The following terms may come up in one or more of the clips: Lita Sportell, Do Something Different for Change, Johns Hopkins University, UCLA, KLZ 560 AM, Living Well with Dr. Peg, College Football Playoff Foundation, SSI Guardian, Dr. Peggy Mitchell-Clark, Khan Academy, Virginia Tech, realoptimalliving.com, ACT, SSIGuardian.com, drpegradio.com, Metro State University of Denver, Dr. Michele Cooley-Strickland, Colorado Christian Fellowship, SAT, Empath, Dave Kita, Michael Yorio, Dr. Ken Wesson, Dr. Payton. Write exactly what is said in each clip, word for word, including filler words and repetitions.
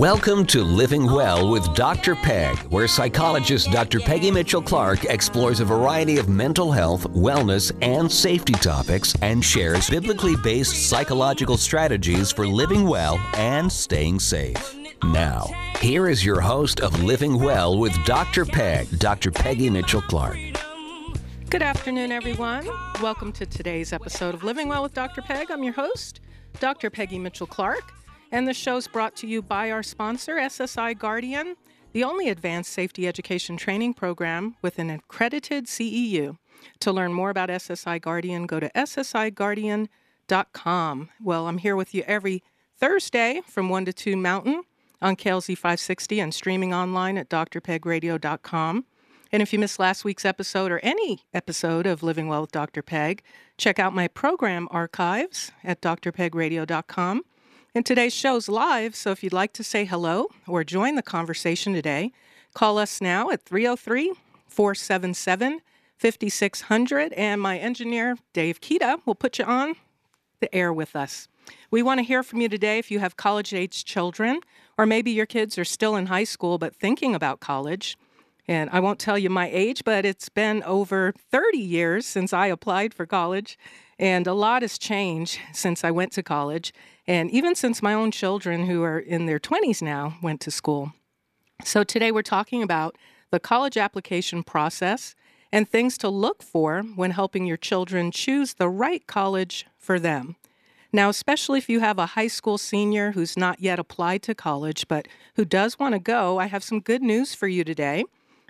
Welcome to Living Well with Doctor Peg, where psychologist Doctor Peggy Mitchell-Clark explores a variety of mental health, wellness, and safety topics and shares biblically based psychological strategies for living well and staying safe. Now, here is your host of Living Well with Doctor Peg, Doctor Peggy Mitchell-Clark. Good afternoon, everyone. Welcome to today's episode of Living Well with Doctor Peg. I'm your host, Doctor Peggy Mitchell-Clark. And the show's brought to you by our sponsor, S S I Guardian, the only advanced safety education training program with an accredited C E U. To learn more about S S I Guardian, go to S S I Guardian dot com. Well, I'm here with you every Thursday from one to two Mountain on K L Z five sixty and streaming online at D R peg radio dot com. And if you missed last week's episode or any episode of Living Well with Doctor Peg, check out my program archives at D R peg radio dot com. And today's show's live, so if you'd like to say hello or join the conversation today, call us now at three oh three, four seven seven, five six zero zero, and my engineer, Dave Kita, will put you on the air with us. We want to hear from you today if you have college-age children, or maybe your kids are still in high school but thinking about college. And I won't tell you my age, but it's been over thirty years since I applied for college, and a lot has changed since I went to college, and even since my own children, who are in their twenties now, went to school. So today we're talking about the college application process and things to look for when helping your children choose the right college for them. Now, especially if you have a high school senior who's not yet applied to college but who does want to go, I have some good news for you today.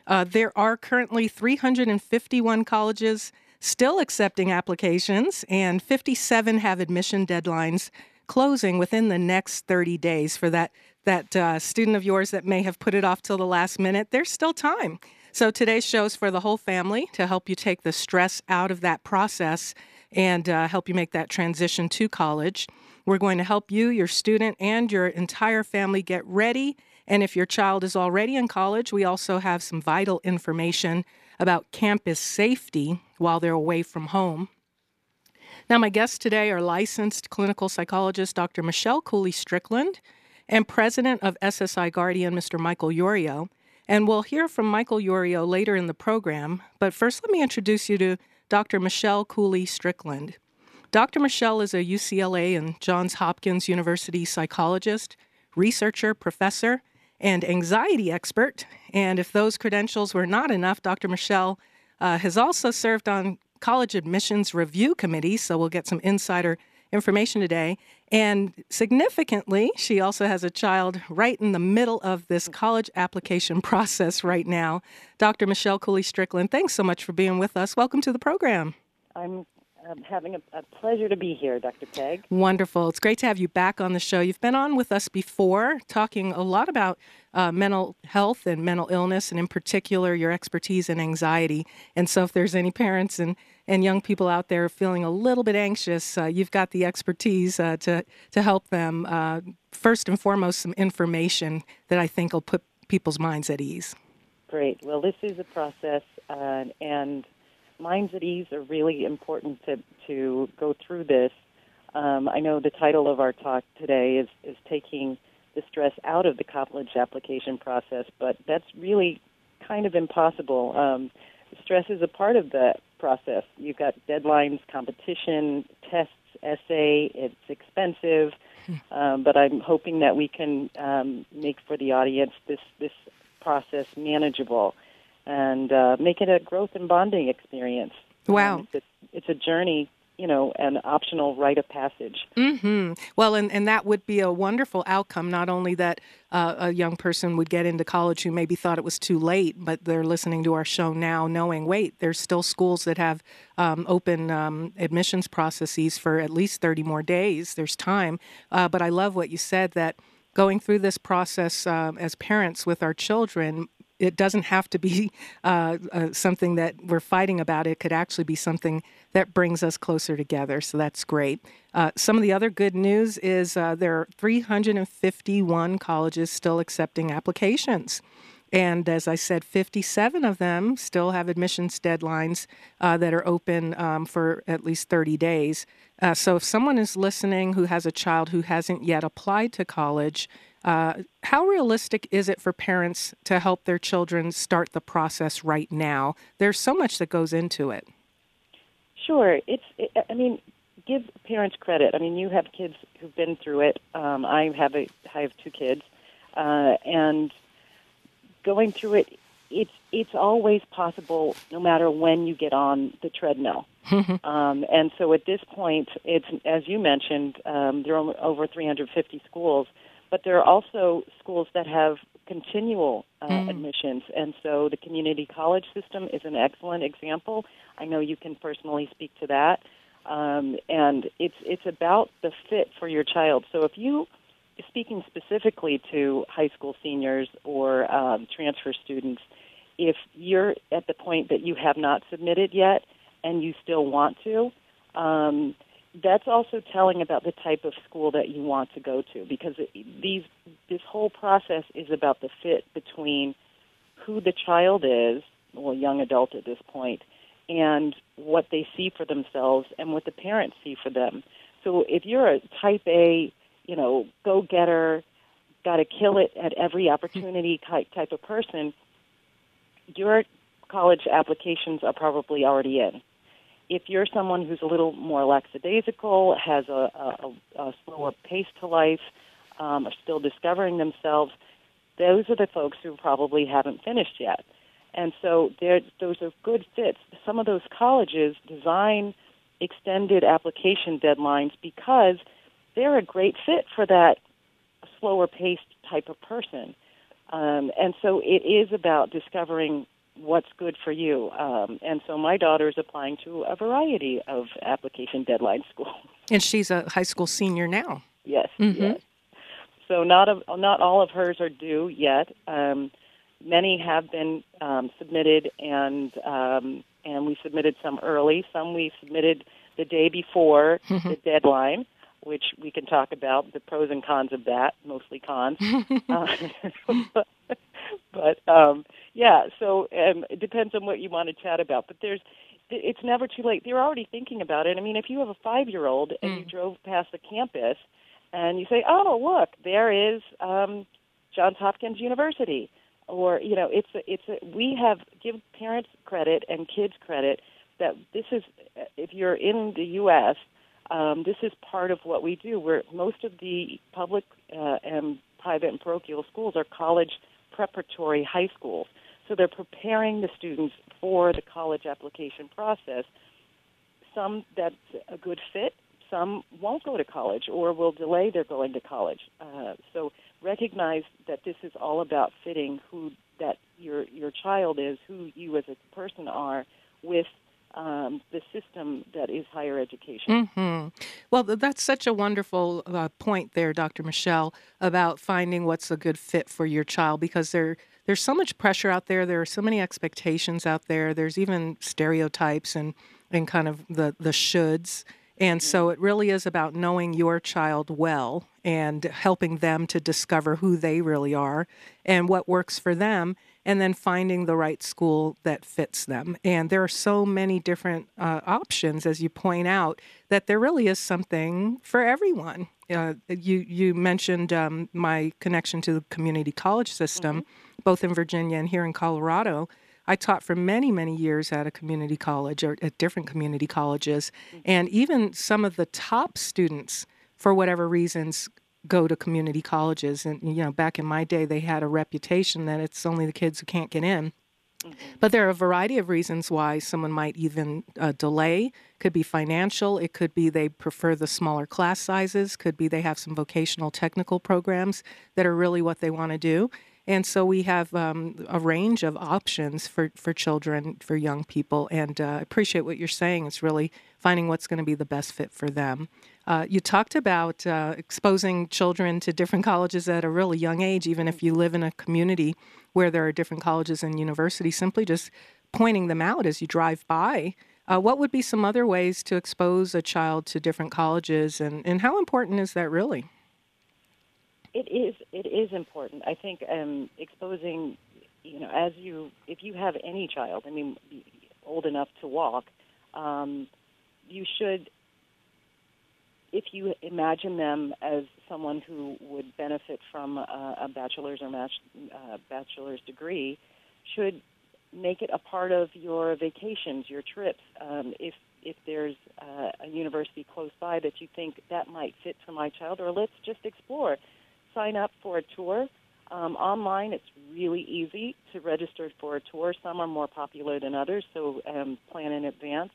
Uh, there are currently three hundred fifty-one colleges still accepting applications, and fifty-seven have admission deadlines closing within the next thirty days. For that, that uh, student of yours that may have put it off till the last minute, there's still time. So today's show's for the whole family to help you take the stress out of that process and uh, help you make that transition to college. We're going to help you, your student, and your entire family get ready. And if your child is already in college, we also have some vital information about campus safety while they're away from home. Now, my guests today are licensed clinical psychologist Doctor Michele Cooley-Strickland and president of S S I Guardian, Mister Michael Yorio. And we'll hear from Michael Yorio later in the program. But first, let me introduce you to Doctor Michele Cooley-Strickland. Doctor Michele is a U C L A and Johns Hopkins University psychologist, researcher, professor, and anxiety expert. And if those credentials were not enough, Doctor Michele uh, has also served on college admissions review committees, so we'll get some insider information today. And significantly, she also has a child right in the middle of this college application process right now. Doctor Michele Cooley-Strickland, thanks so much for being with us. Welcome to the program. I'm I'm having a, a pleasure to be here, Doctor Peg. Wonderful. It's great to have you back on the show. You've been on with us before, talking a lot about uh, mental health and mental illness, and in particular, your expertise in anxiety. And so if there's any parents and, and young people out there feeling a little bit anxious, uh, you've got the expertise uh, to, to help them. Uh, first and foremost, some information that I think will put people's minds at ease. Great. Well, this is a process, uh, and minds at ease are really important to, to go through this. Um, I know the title of our talk today is, is taking the stress out of the college application process, but that's really kind of impossible. Um, stress is a part of the process. You've got deadlines, competition, tests, essay. It's expensive, um, but I'm hoping that we can um, make for the audience this, this process manageable and uh, make it a growth and bonding experience. Wow. Um, it's, a, it's a journey, you know, an optional rite of passage. Mm-hmm. Well, and, and that would be a wonderful outcome, not only that uh, a young person would get into college who maybe thought it was too late, but they're listening to our show now knowing, wait, there's still schools that have um, open um, admissions processes for at least thirty more days. There's time. Uh, but I love what you said, that going through this process uh, as parents with our children, it doesn't have to be uh, uh, something that we're fighting about. It could actually be something that brings us closer together, so that's great. Uh, some of the other good news is uh, there are three hundred fifty-one colleges still accepting applications. And as I said, fifty-seven of them still have admissions deadlines uh, that are open um, for at least thirty days. Uh, so if someone is listening who has a child who hasn't yet applied to college, Uh, how realistic is it for parents to help their children start the process right now? There's so much that goes into it. Sure. It's. It, I mean, give parents credit. I mean, you have kids who've been through it. Um, I have a. I have two kids, uh, and going through it, it's it's always possible, no matter when you get on the treadmill. um, and so, at this point, it's as you mentioned, um, there are over three hundred fifty schools. But there are also schools that have continual uh, mm. admissions, and so the community college system is an excellent example. I know you can personally speak to that, um, and it's it's about the fit for your child. So if you, speaking specifically to high school seniors or um, transfer students, if you're at the point that you have not submitted yet and you still want to, um that's also telling about the type of school that you want to go to, because it, these this whole process is about the fit between who the child is, well, young adult at this point, and what they see for themselves and what the parents see for them. So if you're a type A, you know, go-getter, got to kill it at every opportunity type, type of person, your college applications are probably already in. If you're someone who's a little more lackadaisical, has a, a, a slower pace to life, um, are still discovering themselves, those are the folks who probably haven't finished yet. And so those are good fits. Some of those colleges design extended application deadlines because they're a great fit for that slower-paced type of person. Um, and so it is about discovering what's good for you. Um, and so my daughter is applying to a variety of application deadline schools. And she's a high school senior now. Yes, mm-hmm. yes. So not a, not all of hers are due yet. Um, many have been um, submitted, and um, and we submitted some early. Some we submitted the day before mm-hmm. the deadline, which we can talk about the pros and cons of that, mostly cons. uh, But, um, yeah, so um, it depends on what you want to chat about. But there's, it's never too late. They're already thinking about it. I mean, if you have a five-year-old and mm. you drove past the campus and you say, oh, look, there is um, Johns Hopkins University. Or, you know, it's a, it's a, we have, give parents credit and kids credit that this is, if you're in the U S, um, this is part of what we do. Where most of the public uh, and private and parochial schools are college preparatory high schools. So they're preparing the students for the college application process. Some that's a good fit. Some won't go to college or will delay their going to college. Uh, so recognize that this is all about fitting who that your your child is, who you as a person are, with Um, the system that is higher education. Mm-hmm. Well, that's such a wonderful uh, point there, Doctor Michele, about finding what's a good fit for your child, because there there's so much pressure out there. There are so many expectations out there. There's even stereotypes and, and kind of the, the shoulds. And mm-hmm. so it really is about knowing your child well and helping them to discover who they really are and what works for them, and then finding the right school that fits them. And there are so many different uh, options, as you point out, that there really is something for everyone. Uh, you you mentioned um, my connection to the community college system, mm-hmm. both in Virginia and here in Colorado. I taught for many, many years at a community college or at different community colleges, mm-hmm. and even some of the top students, for whatever reasons, go to community colleges. And, you know, back in my day, they had a reputation that it's only the kids who can't get in. Mm-hmm. But there are a variety of reasons why someone might even uh, delay. It could be financial. It could be they prefer the smaller class sizes. Could be they have some vocational technical programs that are really what they want to do. And so we have um, a range of options for, for children, for young people. And I uh, appreciate what you're saying. It's really finding what's going to be the best fit for them. Uh, you talked about uh, exposing children to different colleges at a really young age, even if you live in a community where there are different colleges and universities, simply just pointing them out as you drive by. Uh, what would be some other ways to expose a child to different colleges, and, and how important is that really? It is. It is important. I think um, exposing, you know, as you, if you have any child, I mean, old enough to walk, um, you should if you imagine them as someone who would benefit from a, a bachelor's or match, uh, bachelor's degree, should make it a part of your vacations, your trips. Um, if if there's uh, a university close by that you think that might fit for my child, or let's just explore. Sign up for a tour. Um, online, it's really easy to register for a tour. Some are more popular than others, so um, plan in advance.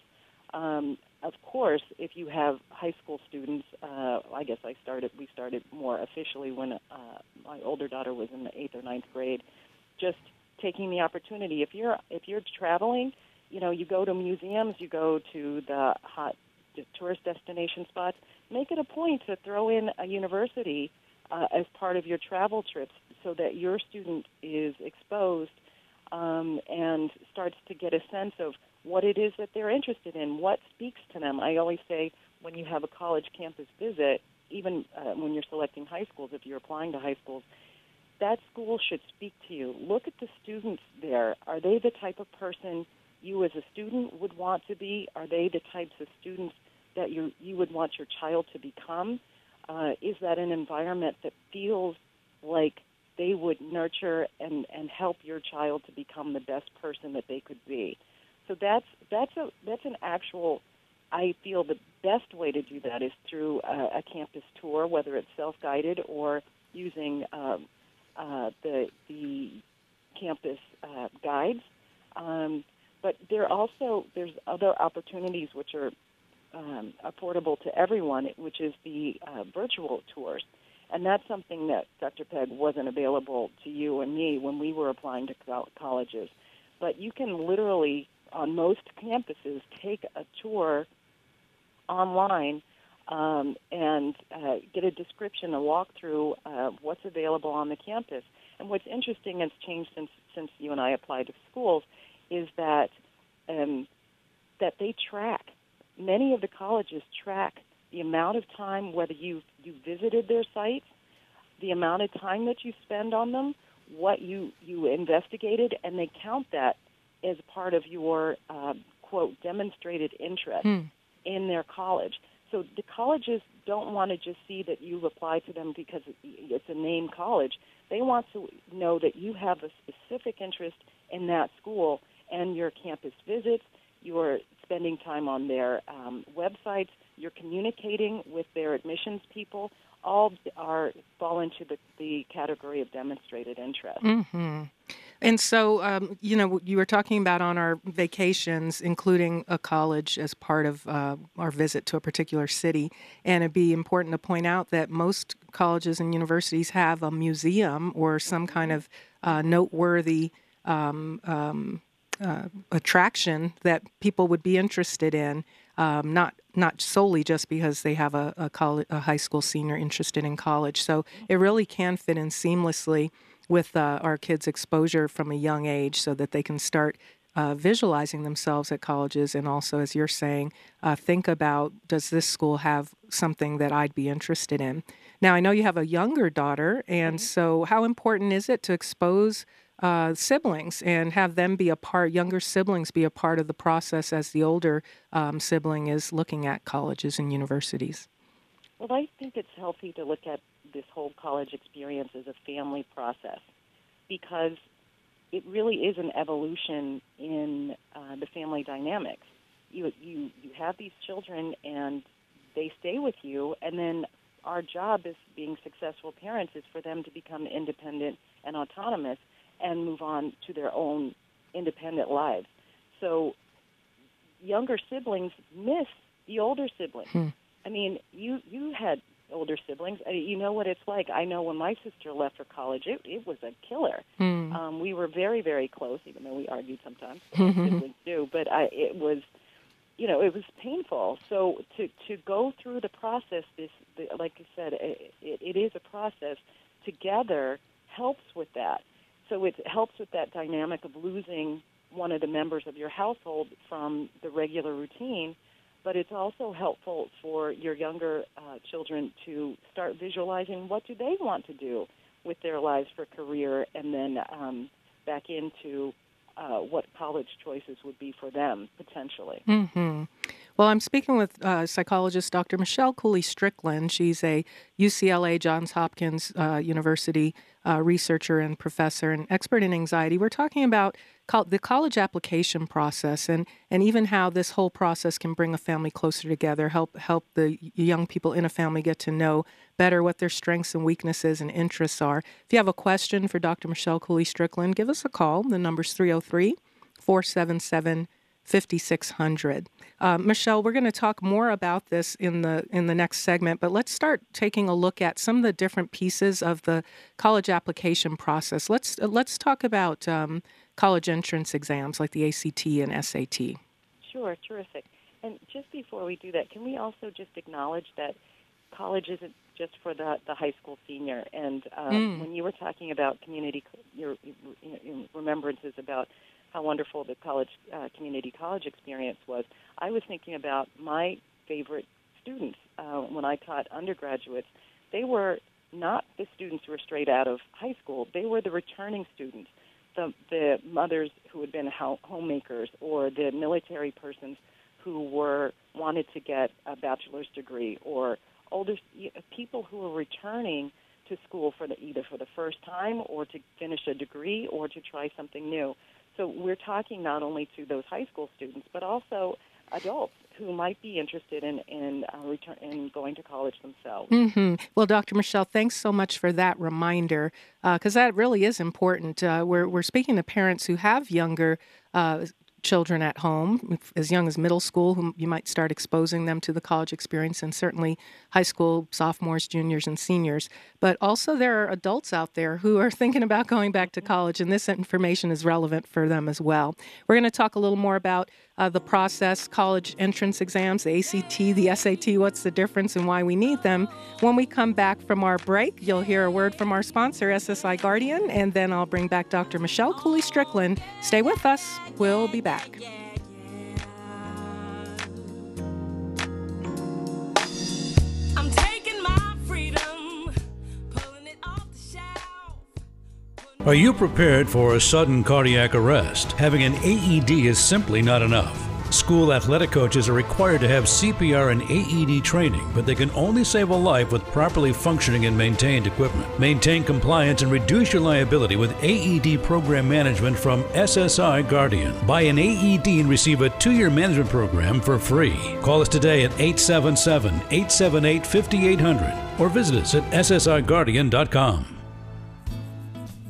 Um, of course, if you have high school students, uh, I guess I started. We started more officially when uh, my older daughter was in the eighth or ninth grade. Just taking the opportunity. If you're if you're traveling, you know, you go to museums, you go to the hot tourist destination spots. Make it a point to throw in a university uh, as part of your travel trips, so that your student is exposed um, and starts to get a sense of what it is that they're interested in, what speaks to them. I always say when you have a college campus visit, even uh, when you're selecting high schools, if you're applying to high schools, that school should speak to you. Look at the students there. Are they the type of person you as a student would want to be? Are they the types of students that you, you would want your child to become? Uh, is that an environment that feels like they would nurture and, and help your child to become the best person that they could be? So that's that's a that's an actual. I feel the best way to do that is through a, a campus tour, whether it's self-guided or using um, uh, the the campus uh, guides. Um, but there also there's other opportunities which are um, affordable to everyone, which is the uh, virtual tours, and that's something that Doctor Peg wasn't available to you and me when we were applying to co- colleges. But you can literally, on most campuses, take a tour online um, and uh, get a description, a walkthrough of uh, what's available on the campus. And what's interesting and it's changed since since you and I applied to schools is that um, that they track. Many of the colleges track the amount of time, whether you you visited their sites, the amount of time that you spend on them, what you, you investigated, and they count that as part of your, uh, quote, demonstrated interest hmm. in their college. So the colleges don't want to just see that you apply to them because it's a name college. They want to know that you have a specific interest in that school, and your campus visits, you're spending time on their um, websites, you're communicating with their admissions people, all are fall into the, the category of demonstrated interest. Mm-hmm. And so, um, you know, you were talking about on our vacations, including a college as part of uh, our visit to a particular city. And it'd be important to point out that most colleges and universities have a museum or some kind of uh, noteworthy um, um, uh, attraction that people would be interested in. Um, not not solely just because they have a a, college, a high school senior interested in college. So it really can fit in seamlessly with uh, our kids' exposure from a young age so that they can start uh, visualizing themselves at colleges and also, as you're saying, uh, think about, does this school have something that I'd be interested in? Now, I know you have a younger daughter, and mm-hmm. so how important is it to expose Uh, siblings and have them be a part, younger siblings be a part of the process as the older um, sibling is looking at colleges and universities? Well, I think it's healthy to look at this whole college experience as a family process because it really is an evolution in uh, the family dynamics. You, you, you have these children and they stay with you, and then our job as being successful parents is for them to become independent and autonomous and move on to their own independent lives. So younger siblings miss the older siblings. Hmm. I mean, you, you had older siblings. I mean, you know what it's like. I know when my sister left for college, it, it was a killer. Hmm. Um, we were very, very close, even though we argued sometimes. siblings do, but I, it was, you know, it was painful. So to, to go through the process, this, the, like I said, it, it, it is a process. Together helps with that. So it helps with that dynamic of losing one of the members of your household from the regular routine, but it's also helpful for your younger uh, children to start visualizing what do they want to do with their lives for career and then um, back into uh, what college choices would be for them potentially. Mm-hmm. Well, I'm speaking with uh, psychologist Doctor Michele Cooley-Strickland. She's a U C L A, Johns Hopkins uh, University uh, researcher and professor and expert in anxiety. We're talking about co- the college application process and, and even how this whole process can bring a family closer together, help help the young people in a family get to know better what their strengths and weaknesses and interests are. If you have a question for Doctor Michele Cooley-Strickland, give us a call. The number's three oh three, four seven seven, four seven seven. fifty-six hundred. Uh, Michele, we're going to talk more about this in the in the next segment, but let's start taking a look at some of the different pieces of the college application process. Let's uh, let's talk about um, college entrance exams like the A C T and S A T. Sure, terrific. And just before we do that, can we also just acknowledge that college isn't just for the the high school senior? And um, mm. when you were talking about community, your, your remembrances about how wonderful the college uh, community college experience was, I was thinking about my favorite students uh, when I taught undergraduates. They were not the students who were straight out of high school. They were the returning students, the, the mothers who had been ho- homemakers or the military persons who were wanted to get a bachelor's degree, or older people who were returning to school for the, either for the first time or to finish a degree or to try something new. So we're talking not only to those high school students, but also adults who might be interested in in, uh, return, in going to college themselves. Mm-hmm. Well, Doctor Michele, thanks so much for that reminder, because uh, that really is important. Uh, we're we're speaking to parents who have younger uh, children at home, as young as middle school, whom you might start exposing them to the college experience, and certainly high school sophomores, juniors, and seniors. But also there are adults out there who are thinking about going back to college, and this information is relevant for them as well. We're going to talk a little more about uh, the process, college entrance exams, the A C T, the S A T, what's the difference and why we need them. When we come back from our break, you'll hear a word from our sponsor, S S I Guardian, and then I'll bring back Doctor Michele Cooley-Strickland. Stay with us. We'll be back. Yeah, yeah. I'm taking my freedom, pulling it off the shelf. Are you prepared for a sudden cardiac arrest? Having an A E D is simply not enough. School athletic coaches are required to have C P R and A E D training, but they can only save a life with properly functioning and maintained equipment. Maintain compliance and reduce your liability with A E D program management from S S I Guardian. Buy an A E D and receive a two-year management program for free. Call us today at eight seven seven, eight seven eight, five eight zero zero or visit us at S S I Guardian dot com.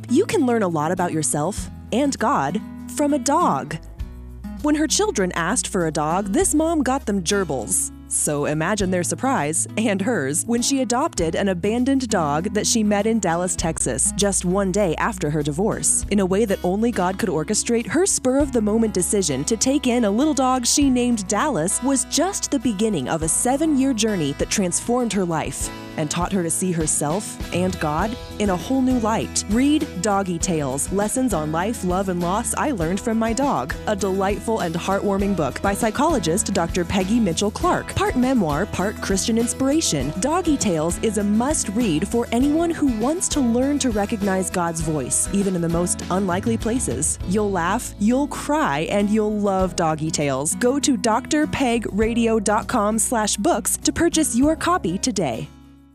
You can learn a lot about yourself and God from a dog. When her children asked for a dog, this mom got them gerbils. So imagine their surprise, and hers, when she adopted an abandoned dog that she met in Dallas, Texas, just one day after her divorce. In a way that only God could orchestrate, her spur-of-the-moment decision to take in a little dog she named Dallas was just the beginning of a seven-year journey that transformed her life and taught her to see herself and God in a whole new light. Read Doggy Tales, Lessons on Life, Love, and Loss I Learned from My Dog, a delightful and heartwarming book by psychologist Doctor Peggy Mitchell-Clark. Part memoir, part Christian inspiration, Doggy Tales is a must-read for anyone who wants to learn to recognize God's voice, even in the most unlikely places. You'll laugh, you'll cry, and you'll love Doggy Tales. Go to D R peg radio dot com slash books to purchase your copy today.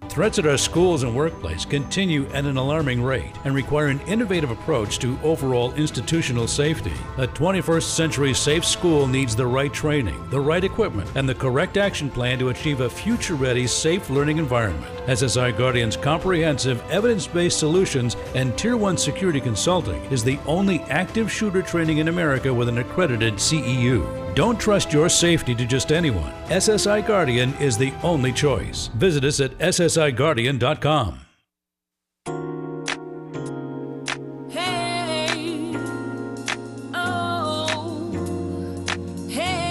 Threats at our schools and workplace continue at an alarming rate and require an innovative approach to overall institutional safety. A twenty-first century safe school needs the right training, the right equipment, and the correct action plan to achieve a future-ready, safe learning environment. S S I Guardian's comprehensive, evidence-based solutions and Tier one security consulting is the only active shooter training in America with an accredited C E U. Don't trust your safety to just anyone. S S I Guardian is the only choice. Visit us at S S I Guardian dot com.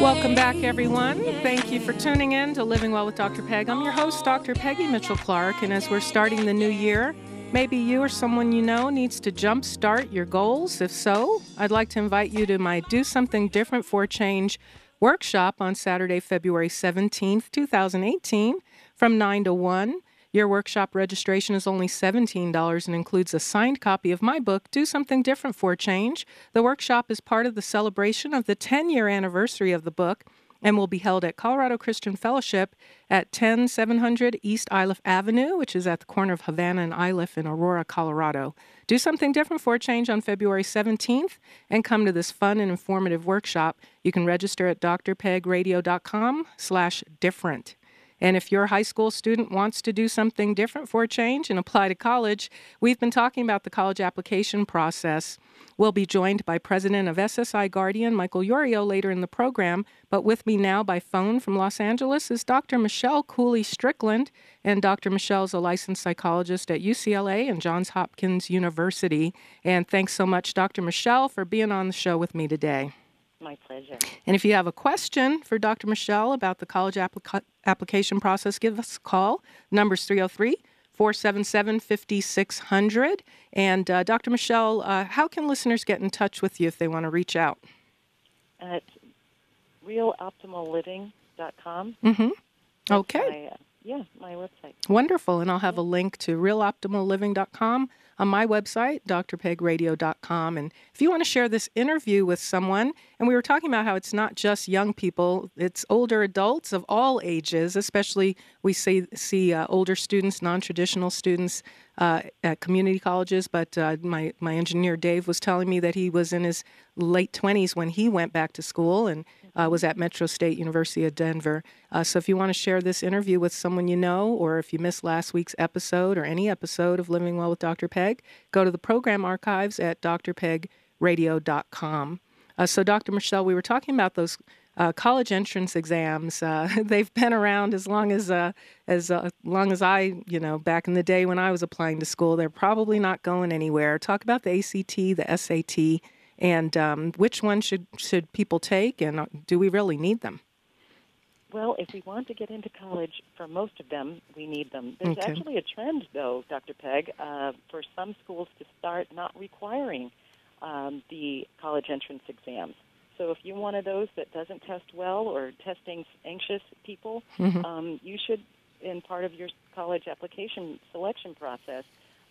Welcome back, everyone. Thank you for tuning in to Living Well with Doctor Peg. I'm your host, Doctor Peggy Mitchell-Clark, and as we're starting the new year, maybe you or someone you know needs to jumpstart your goals. If so, I'd like to invite you to my Do Something Different for Change workshop on Saturday, February seventeenth, twenty eighteen, from nine to one. Your workshop registration is only seventeen dollars and includes a signed copy of my book, Do Something Different for Change. The workshop is part of the celebration of the ten-year anniversary of the book, and will be held at Colorado Christian Fellowship at ten seven hundred East Iliff Avenue, which is at the corner of Havana and Iliff in Aurora, Colorado. Do Something Different for Change on February seventeenth, and come to this fun and informative workshop. You can register at drpegradio dot com slash different. And if your high school student wants to do something different for a change and apply to college, we've been talking about the college application process. We'll be joined by President of S S I Guardian, Michael Yorio, later in the program. But with me now by phone from Los Angeles is Doctor Michele Cooley-Strickland. And Doctor Michele is a licensed psychologist at U C L A and Johns Hopkins University. And thanks so much, Doctor Michele, for being on the show with me today. My pleasure. And if you have a question for Doctor Michele about the college applica- application process, give us a call. Number's three oh three, four seven seven, five six zero zero. And uh, Doctor Michele, uh, how can listeners get in touch with you if they want to reach out? At real optimal living dot com. Mm-hmm. Okay. My, uh, yeah, my website. Wonderful. And I'll have yeah. a link to real optimal living dot com. on my website, D R peg radio dot com. And if you want to share this interview with someone, and we were talking about how it's not just young people, it's older adults of all ages, especially we see, see uh, older students, non-traditional students uh, at community colleges. But uh, my, my engineer, Dave, was telling me that he was in his late twenties when he went back to school and uh, was at Metro State University of Denver. Uh, so if you want to share this interview with someone you know, or if you missed last week's episode or any episode of Living Well with Doctor Peg, go to the program archives at D R peg radio dot com. Uh, so, Doctor Michele, we were talking about those uh, college entrance exams. Uh, they've been around as long as uh, as uh, long as I, you know, back in the day when I was applying to school. They're probably not going anywhere. Talk about the A C T, the S A T, and um, which one should should people take, and do we really need them? Well, if we want to get into college, for most of them, we need them. There's okay. actually a trend, though, Doctor Peg, uh, for some schools to start not requiring um, the college entrance exams. So if you're one of those that doesn't test well or testing anxious people, mm-hmm. um, you should, in part of your college application selection process,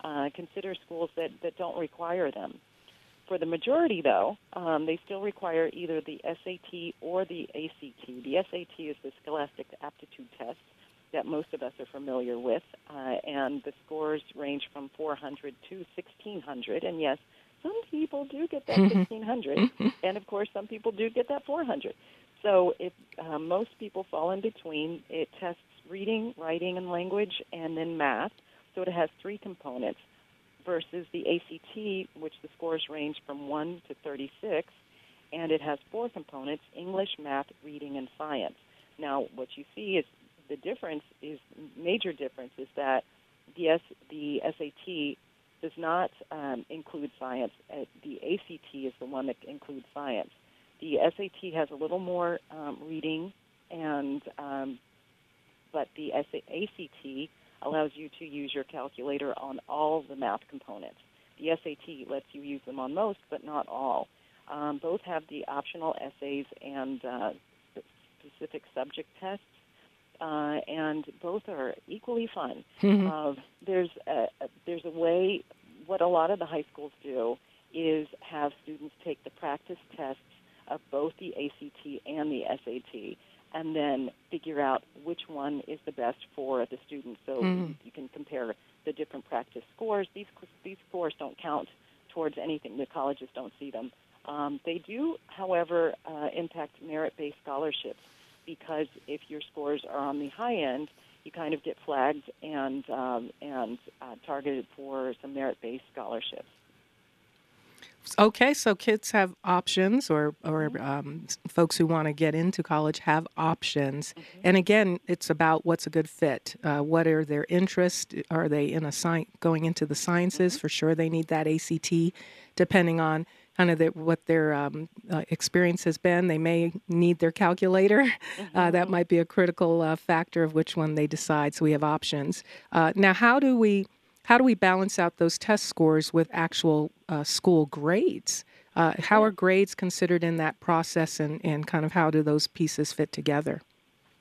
uh, consider schools that, that don't require them. For the majority, though, um, they still require either the S A T or the A C T. The S A T is the Scholastic Aptitude Test that most of us are familiar with, uh, and the scores range from four hundred to sixteen hundred. And, yes, some people do get that sixteen hundred, and, of course, some people do get that four hundred. So if uh, most people fall in between, it tests reading, writing, and language, and then math. So it has three components, versus the A C T, which the scores range from one to thirty-six, and it has four components, English, math, reading, and science. Now, what you see is the difference is, major difference is that the, the S A T does not um, include science. The A C T is the one that includes science. The S A T has a little more um, reading, and um, but the S A- A C T allows you to use your calculator on all the math components. The S A T lets you use them on most, but not all. Um, both have the optional essays and uh, specific subject tests, uh, and both are equally fun. Mm-hmm. Uh, there's a, a, there's a way, what a lot of the high schools do is have students take the practice tests of both the A C T and the S A T, and then figure out which one is the best for the student. So mm. you can compare the different practice scores. These these scores don't count towards anything. The colleges don't see them. Um, they do, however, uh, impact merit-based scholarships, because if your scores are on the high end, you kind of get flagged and, um, and uh, targeted for some merit-based scholarships. Okay, so kids have options, or, or um, folks who want to get into college have options. Mm-hmm. And again, it's about what's a good fit. Uh, what are their interests? Are they in a sci- going into the sciences? Mm-hmm. For sure, they need that A C T, depending on kind of the, what their um, uh, experience has been. They may need their calculator. Mm-hmm. Uh, that might be a critical uh, factor of which one they decide, so we have options. Uh, now, how do we... How do we balance out those test scores with actual uh, school grades? Uh, how are grades considered in that process, and, and kind of how do those pieces fit together?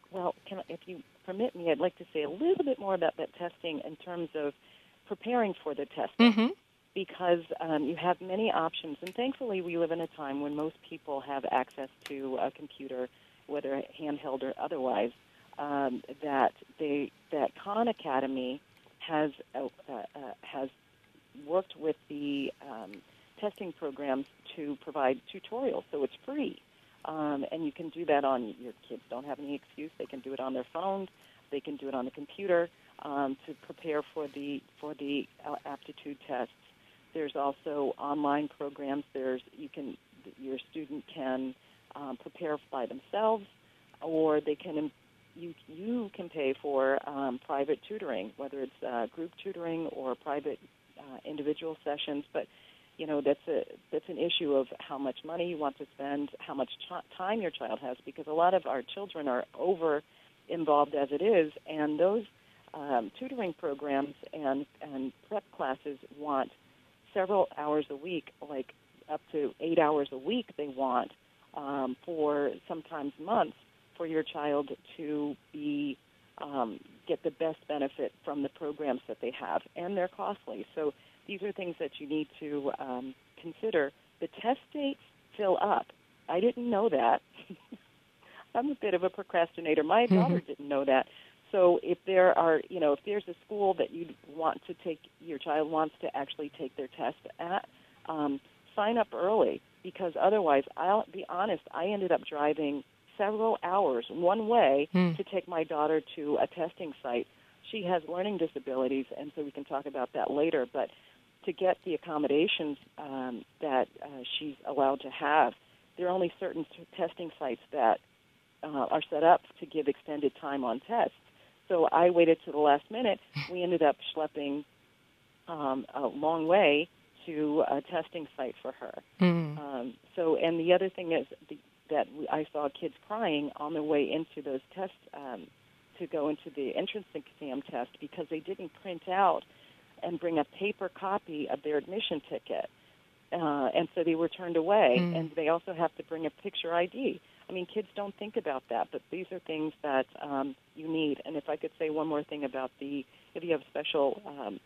Well, can I, if you permit me, I'd like to say a little bit more about that testing in terms of preparing for the testing. Mm-hmm. because um, you have many options. And thankfully, we live in a time when most people have access to a computer, whether handheld or otherwise, um, that they, that Khan Academy has uh, uh, has worked with the um, testing programs to provide tutorials, so it's free. Um, and you can do that on, your kids don't have any excuse, they can do it on their phones, they can do it on the computer um, to prepare for the, for the uh, aptitude tests. There's also online programs. There's, you can, your student can um, prepare by themselves, or they can, you, you can pay for um, private tutoring, whether it's uh, group tutoring or private uh, individual sessions, but you know, that's a that's an issue of how much money you want to spend, how much ch- time your child has, because a lot of our children are over-involved as it is, and those um, tutoring programs and, and prep classes want several hours a week, like up to eight hours a week they want um, for sometimes months for your child to be um, get the best benefit from the programs that they have, and they're costly. So these are things that you need to um, consider. The test dates fill up. I didn't know that. I'm a bit of a procrastinator. My mm-hmm. daughter didn't know that. So if there are, you know, if there's a school that you want to take, your child wants to actually take their test at, um, sign up early, because otherwise, I'll be honest, I ended up driving several hours one way mm. to take my daughter to a testing site. She has learning disabilities, and so we can talk about that later, but to get the accommodations um, that uh, she's allowed to have, there are only certain testing sites that uh, are set up to give extended time on tests. So I waited to the last minute. We ended up schlepping um, a long way to a testing site for her. Mm-hmm. Um, so, and the other thing is the, that I saw kids crying on their way into those tests, um, to go into the entrance exam test, because they didn't print out and bring a paper copy of their admission ticket. Uh, and so they were turned away, mm. and they also have to bring a picture I D. I mean, kids don't think about that, but these are things that um, you need. And if I could say one more thing about the, if you have special um,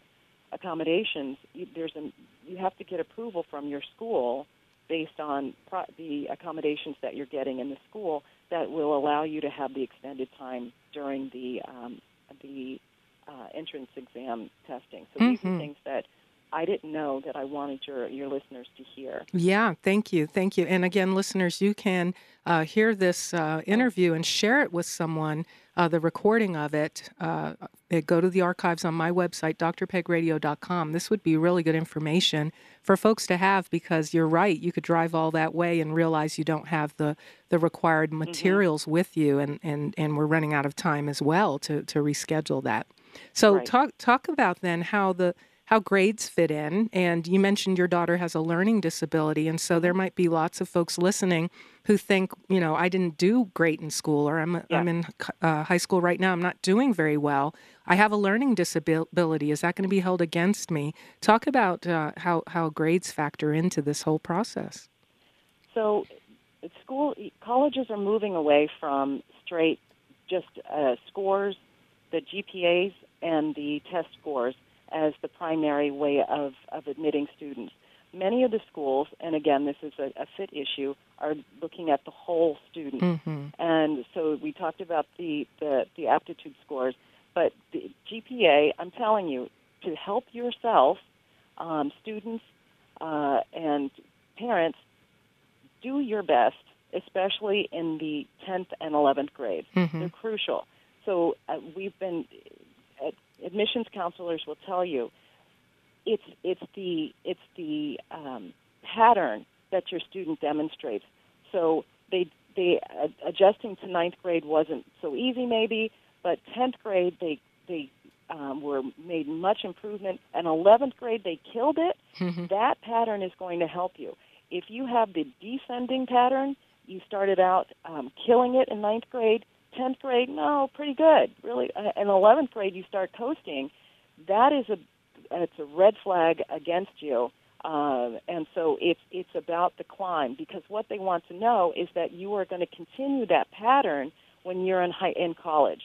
accommodations, you, there's a, you have to get approval from your school based on pro- the accommodations that you're getting in the school that will allow you to have the extended time during the um, the uh, entrance exam testing. So mm-hmm. these are things that I didn't know that I wanted your, your listeners to hear. Yeah, thank you, thank you. And again, listeners, you can uh, hear this uh, interview and share it with someone, uh, the recording of it. Uh, go to the archives on my website, d r peg radio dot com. This would be really good information for folks to have, because you're right, you could drive all that way and realize you don't have the, the required materials mm-hmm. with you, and, and, and we're running out of time as well to, to reschedule that. So right. talk talk about then how the... how grades fit in, and you mentioned your daughter has a learning disability, and so there might be lots of folks listening who think, you know, I didn't do great in school, or I'm yeah. I'm in uh, high school right now, I'm not doing very well. I have a learning disability. Is that going to be held against me? Talk about uh, how how grades factor into this whole process. So, school colleges are moving away from straight just uh, scores, the G P As, and the test scores as the primary way of, of admitting students. Many of the schools, and again, this is a, a fit issue, are looking at the whole student. Mm-hmm. And so we talked about the, the, the aptitude scores, but the G P A, I'm telling you, to help yourself, um, students uh, and parents, do your best, especially in the tenth and eleventh grades. Mm-hmm. They're crucial. So uh, we've been... admissions counselors will tell you it's it's the it's the um, pattern that your student demonstrates. So they they uh, adjusting to ninth grade wasn't so easy maybe, but tenth grade they they um, were made much improvement, and eleventh grade they killed it. Mm-hmm. That pattern is going to help you. If you have the descending pattern, you started out um, killing it in ninth grade. tenth grade, no, pretty good, really. In eleventh grade, you start coasting. That is a, it's a red flag against you, uh, and so it's it's about the climb, because what they want to know is that you are going to continue that pattern when you're in high in college,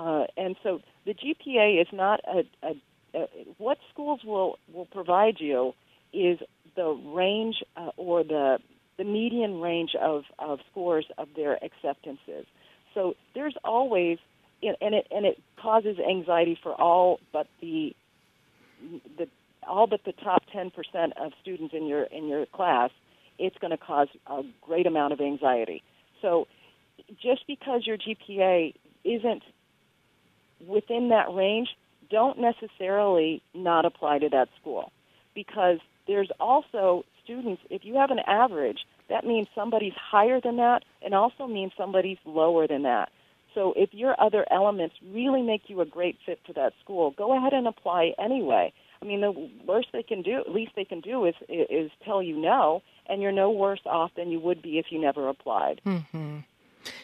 uh, and so the G P A is not a, a uh, what schools will, will provide you is the range uh, or the the median range of, of scores of their acceptances. So there's always, and it and it causes anxiety for all but the the all but the top ten percent of students in your in your class. It's going to cause a great amount of anxiety. So just because your G P A isn't within that range, don't necessarily not apply to that school, because there's also students, if you have an average, that means somebody's higher than that and also means somebody's lower than that. So if your other elements really make you a great fit for that school, go ahead and apply anyway. I mean, the worst they can do, least they can do is is tell you no, and you're no worse off than you would be if you never applied. Mm-hmm.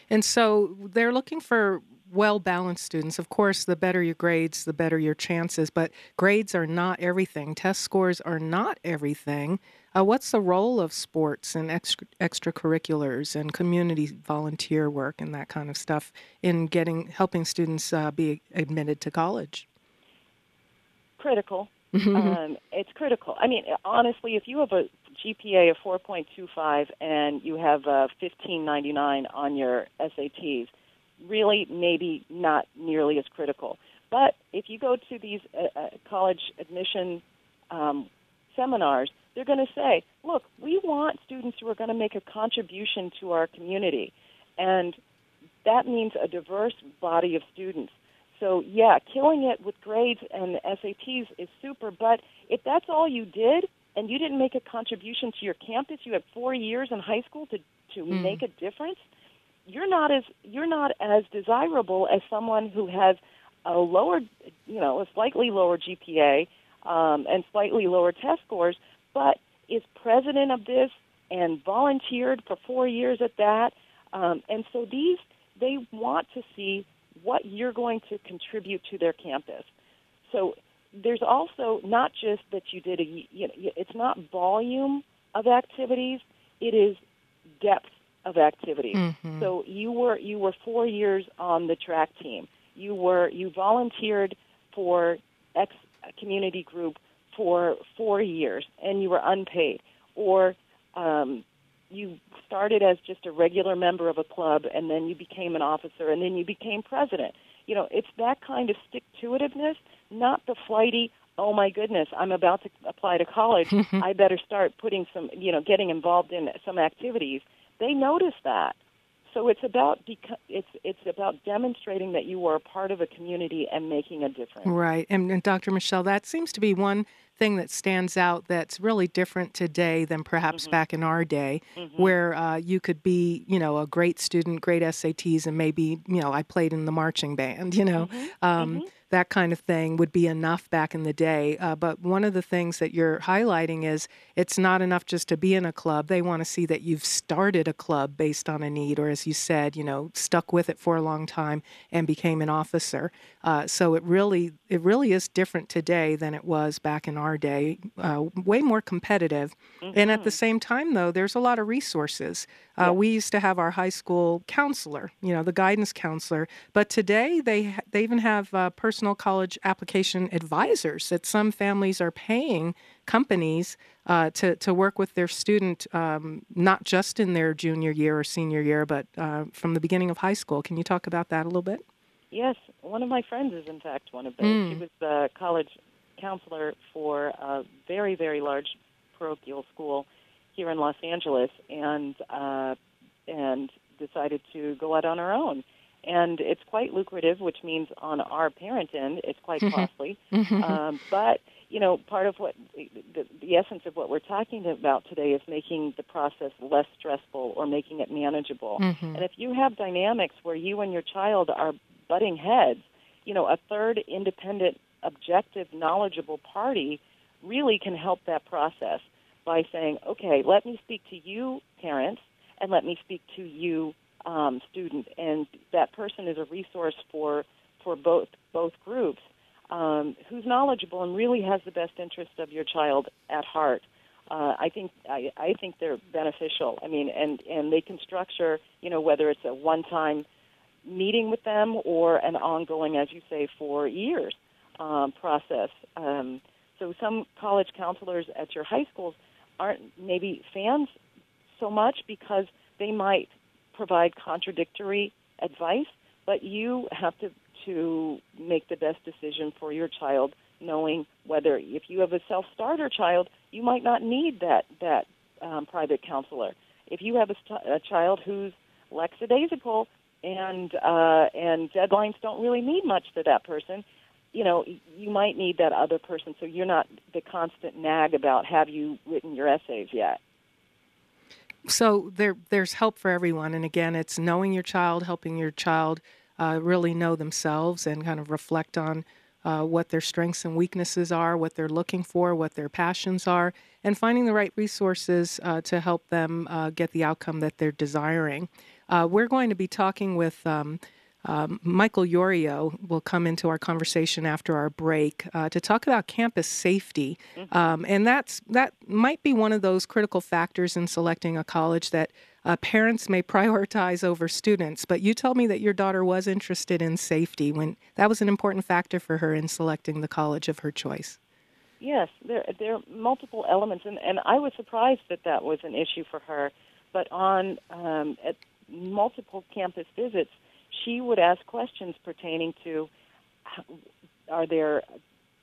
And so they're looking for well-balanced students. Of course, the better your grades, the better your chances, but grades are not everything. Test scores are not everything. Uh, what's the role of sports and extra, extracurriculars and community volunteer work and that kind of stuff in getting helping students uh, be admitted to college? Critical. Mm-hmm. Um, it's critical. I mean, honestly, if you have a G P A of four point two five and you have a fifteen ninety-nine on your S A Ts, really maybe not nearly as critical. But if you go to these uh, uh, college admission um, seminars, they're going to say, look, we want students who are going to make a contribution to our community. And that means a diverse body of students. So, yeah, killing it with grades and S A Ts is super, but if that's all you did and you didn't make a contribution to your campus, you had four years in high school to, to mm. make a difference, you're not as you're not as desirable as someone who has a lower, you know, a slightly lower G P A um, and slightly lower test scores, but is president of this and volunteered for four years at that. Um, and so these, they want to see what you're going to contribute to their campus. So there's also not just that you did a, you know, it's not volume of activities, it is depth of activities. Mm-hmm. So you were you were four years on the track team. You were you volunteered for X community group for four years and you were unpaid, or um, you started as just a regular member of a club, and then you became an officer, and then you became president. You know, it's that kind of stick-to-itiveness, not the flighty, oh, my goodness, I'm about to apply to college. I better start putting some, you know, getting involved in some activities. They notice that. So it's about it's it's about demonstrating that you are a part of a community and making a difference. Right. And, and Doctor Michele, that seems to be one thing that stands out that's really different today than perhaps mm-hmm. back in our day, mm-hmm. where uh, you could be, you know, a great student, great S A Ts, and maybe, you know, I played in the marching band, you know. Mm-hmm. Um, mm-hmm. That kind of thing would be enough back in the day. Uh, but one of the things that you're highlighting is it's not enough just to be in a club. They want to see that you've started a club based on a need, or as you said, you know, stuck with it for a long time and became an officer. Uh, so it really, it really is different today than it was back in our day. Uh, way more competitive, mm-hmm. and at the same time, though, there's a lot of resources. Uh, yeah. We used to have our high school counselor, you know, the guidance counselor, but today they they even have uh, personal college application advisors that some families are paying companies uh, to, to work with their student, um, not just in their junior year or senior year, but uh, from the beginning of high school. Can you talk about that a little bit? Yes. One of my friends is, in fact, one of those. Mm. She was the college counselor for a very, very large parochial school here in Los Angeles, and uh, and decided to go out on her own. And it's quite lucrative, which means on our parent end, it's quite mm-hmm. costly. Mm-hmm. Um, but, you know, part of what the, the essence of what we're talking about today is making the process less stressful or making it manageable. Mm-hmm. And if you have dynamics where you and your child are butting heads, you know, a third independent, objective, knowledgeable party really can help that process by saying, okay, let me speak to you, parents, and let me speak to you, Um, student, and that person is a resource for for both both groups, um, who's knowledgeable and really has the best interest of your child at heart. Uh, I think I, I think they're beneficial. I mean, and and they can structure, you know, whether it's a one-time meeting with them or an ongoing, as you say, for years. uh, process. Um, so some college counselors at your high schools aren't maybe fans so much because they might provide contradictory advice, but you have to, to make the best decision for your child, knowing whether if you have a self-starter child, you might not need that, that um, private counselor. If you have a, st- a child who's lackadaisical and uh, and deadlines don't really mean much to that person, you know, you might need that other person, so you're not the constant nag about have you written your essays yet. So there, there's help for everyone, and again, it's knowing your child, helping your child uh, really know themselves and kind of reflect on uh, what their strengths and weaknesses are, what they're looking for, what their passions are, and finding the right resources uh, to help them uh, get the outcome that they're desiring. Uh, we're going to be talking with um, um, Michael Yorio. Will come into our conversation after our break uh, to talk about campus safety. Mm-hmm. Um, and that's that might be one of those critical factors in selecting a college that uh, parents may prioritize over students. But you told me that your daughter was interested in safety. When that was an important factor for her in selecting the college of her choice. Yes, there, there are multiple elements. And, and I was surprised that that was an issue for her. But on... Um, at multiple campus visits, she would ask questions pertaining to: Are there,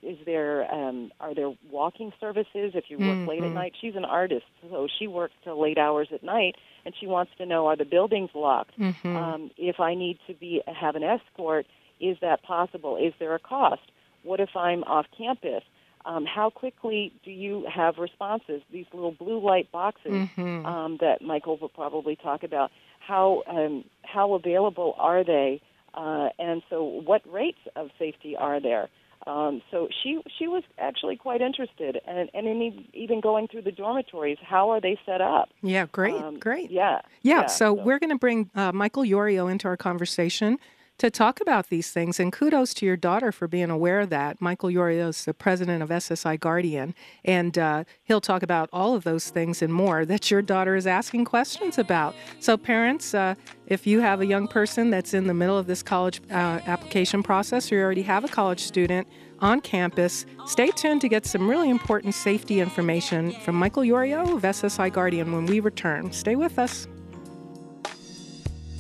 is there, um, are there walking services if you work mm-hmm. late at night? She's an artist, so she works till late hours at night, and she wants to know: Are the buildings locked? Mm-hmm. Um, if I need to be have an escort, is that possible? Is there a cost? What if I'm off campus? Um, how quickly do you have responses? These little blue light boxes mm-hmm. um, that Michael will probably talk about. How um, how available are they, uh, and so what rates of safety are there? Um, so she she was actually quite interested, and and in even going through the dormitories, how are they set up? Yeah, great, um, great. Yeah, yeah. yeah so, so we're going to bring uh, Michael Yorio into our conversation to talk about these things, and kudos to your daughter for being aware of that. Michael Yorio is the president of S S I Guardian, and uh, he'll talk about all of those things and more that your daughter is asking questions about. So parents, uh, if you have a young person that's in the middle of this college uh, application process, or you already have a college student on campus, stay tuned to get some really important safety information from Michael Yorio of S S I Guardian when we return. Stay with us.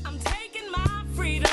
I'm taking my freedom.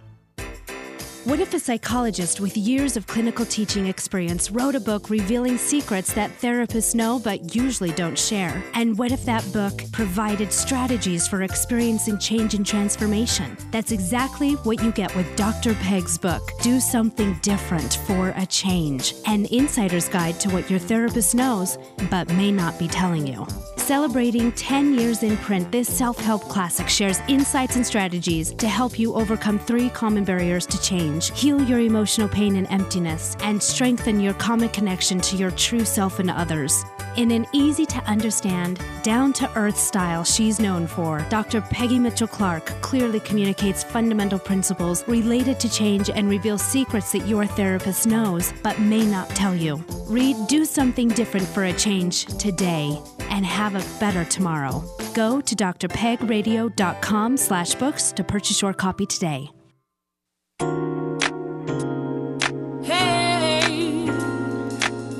What if a psychologist with years of clinical teaching experience wrote a book revealing secrets that therapists know but usually don't share? And what if that book provided strategies for experiencing change and transformation? That's exactly what you get with Doctor Peg's book, Do Something Different for a Change, an insider's guide to what your therapist knows but may not be telling you. Celebrating ten years in print, this self-help classic shares insights and strategies to help you overcome three common barriers to change. Heal your emotional pain and emptiness, and strengthen your common connection to your true self and others. In an easy-to-understand, down-to-earth style she's known for, Doctor Peggy Mitchell-Clark clearly communicates fundamental principles related to change and reveals secrets that your therapist knows but may not tell you. Read Do Something Different for a Change today and have a better tomorrow. Go to drpegradio.com slash books to purchase your copy today.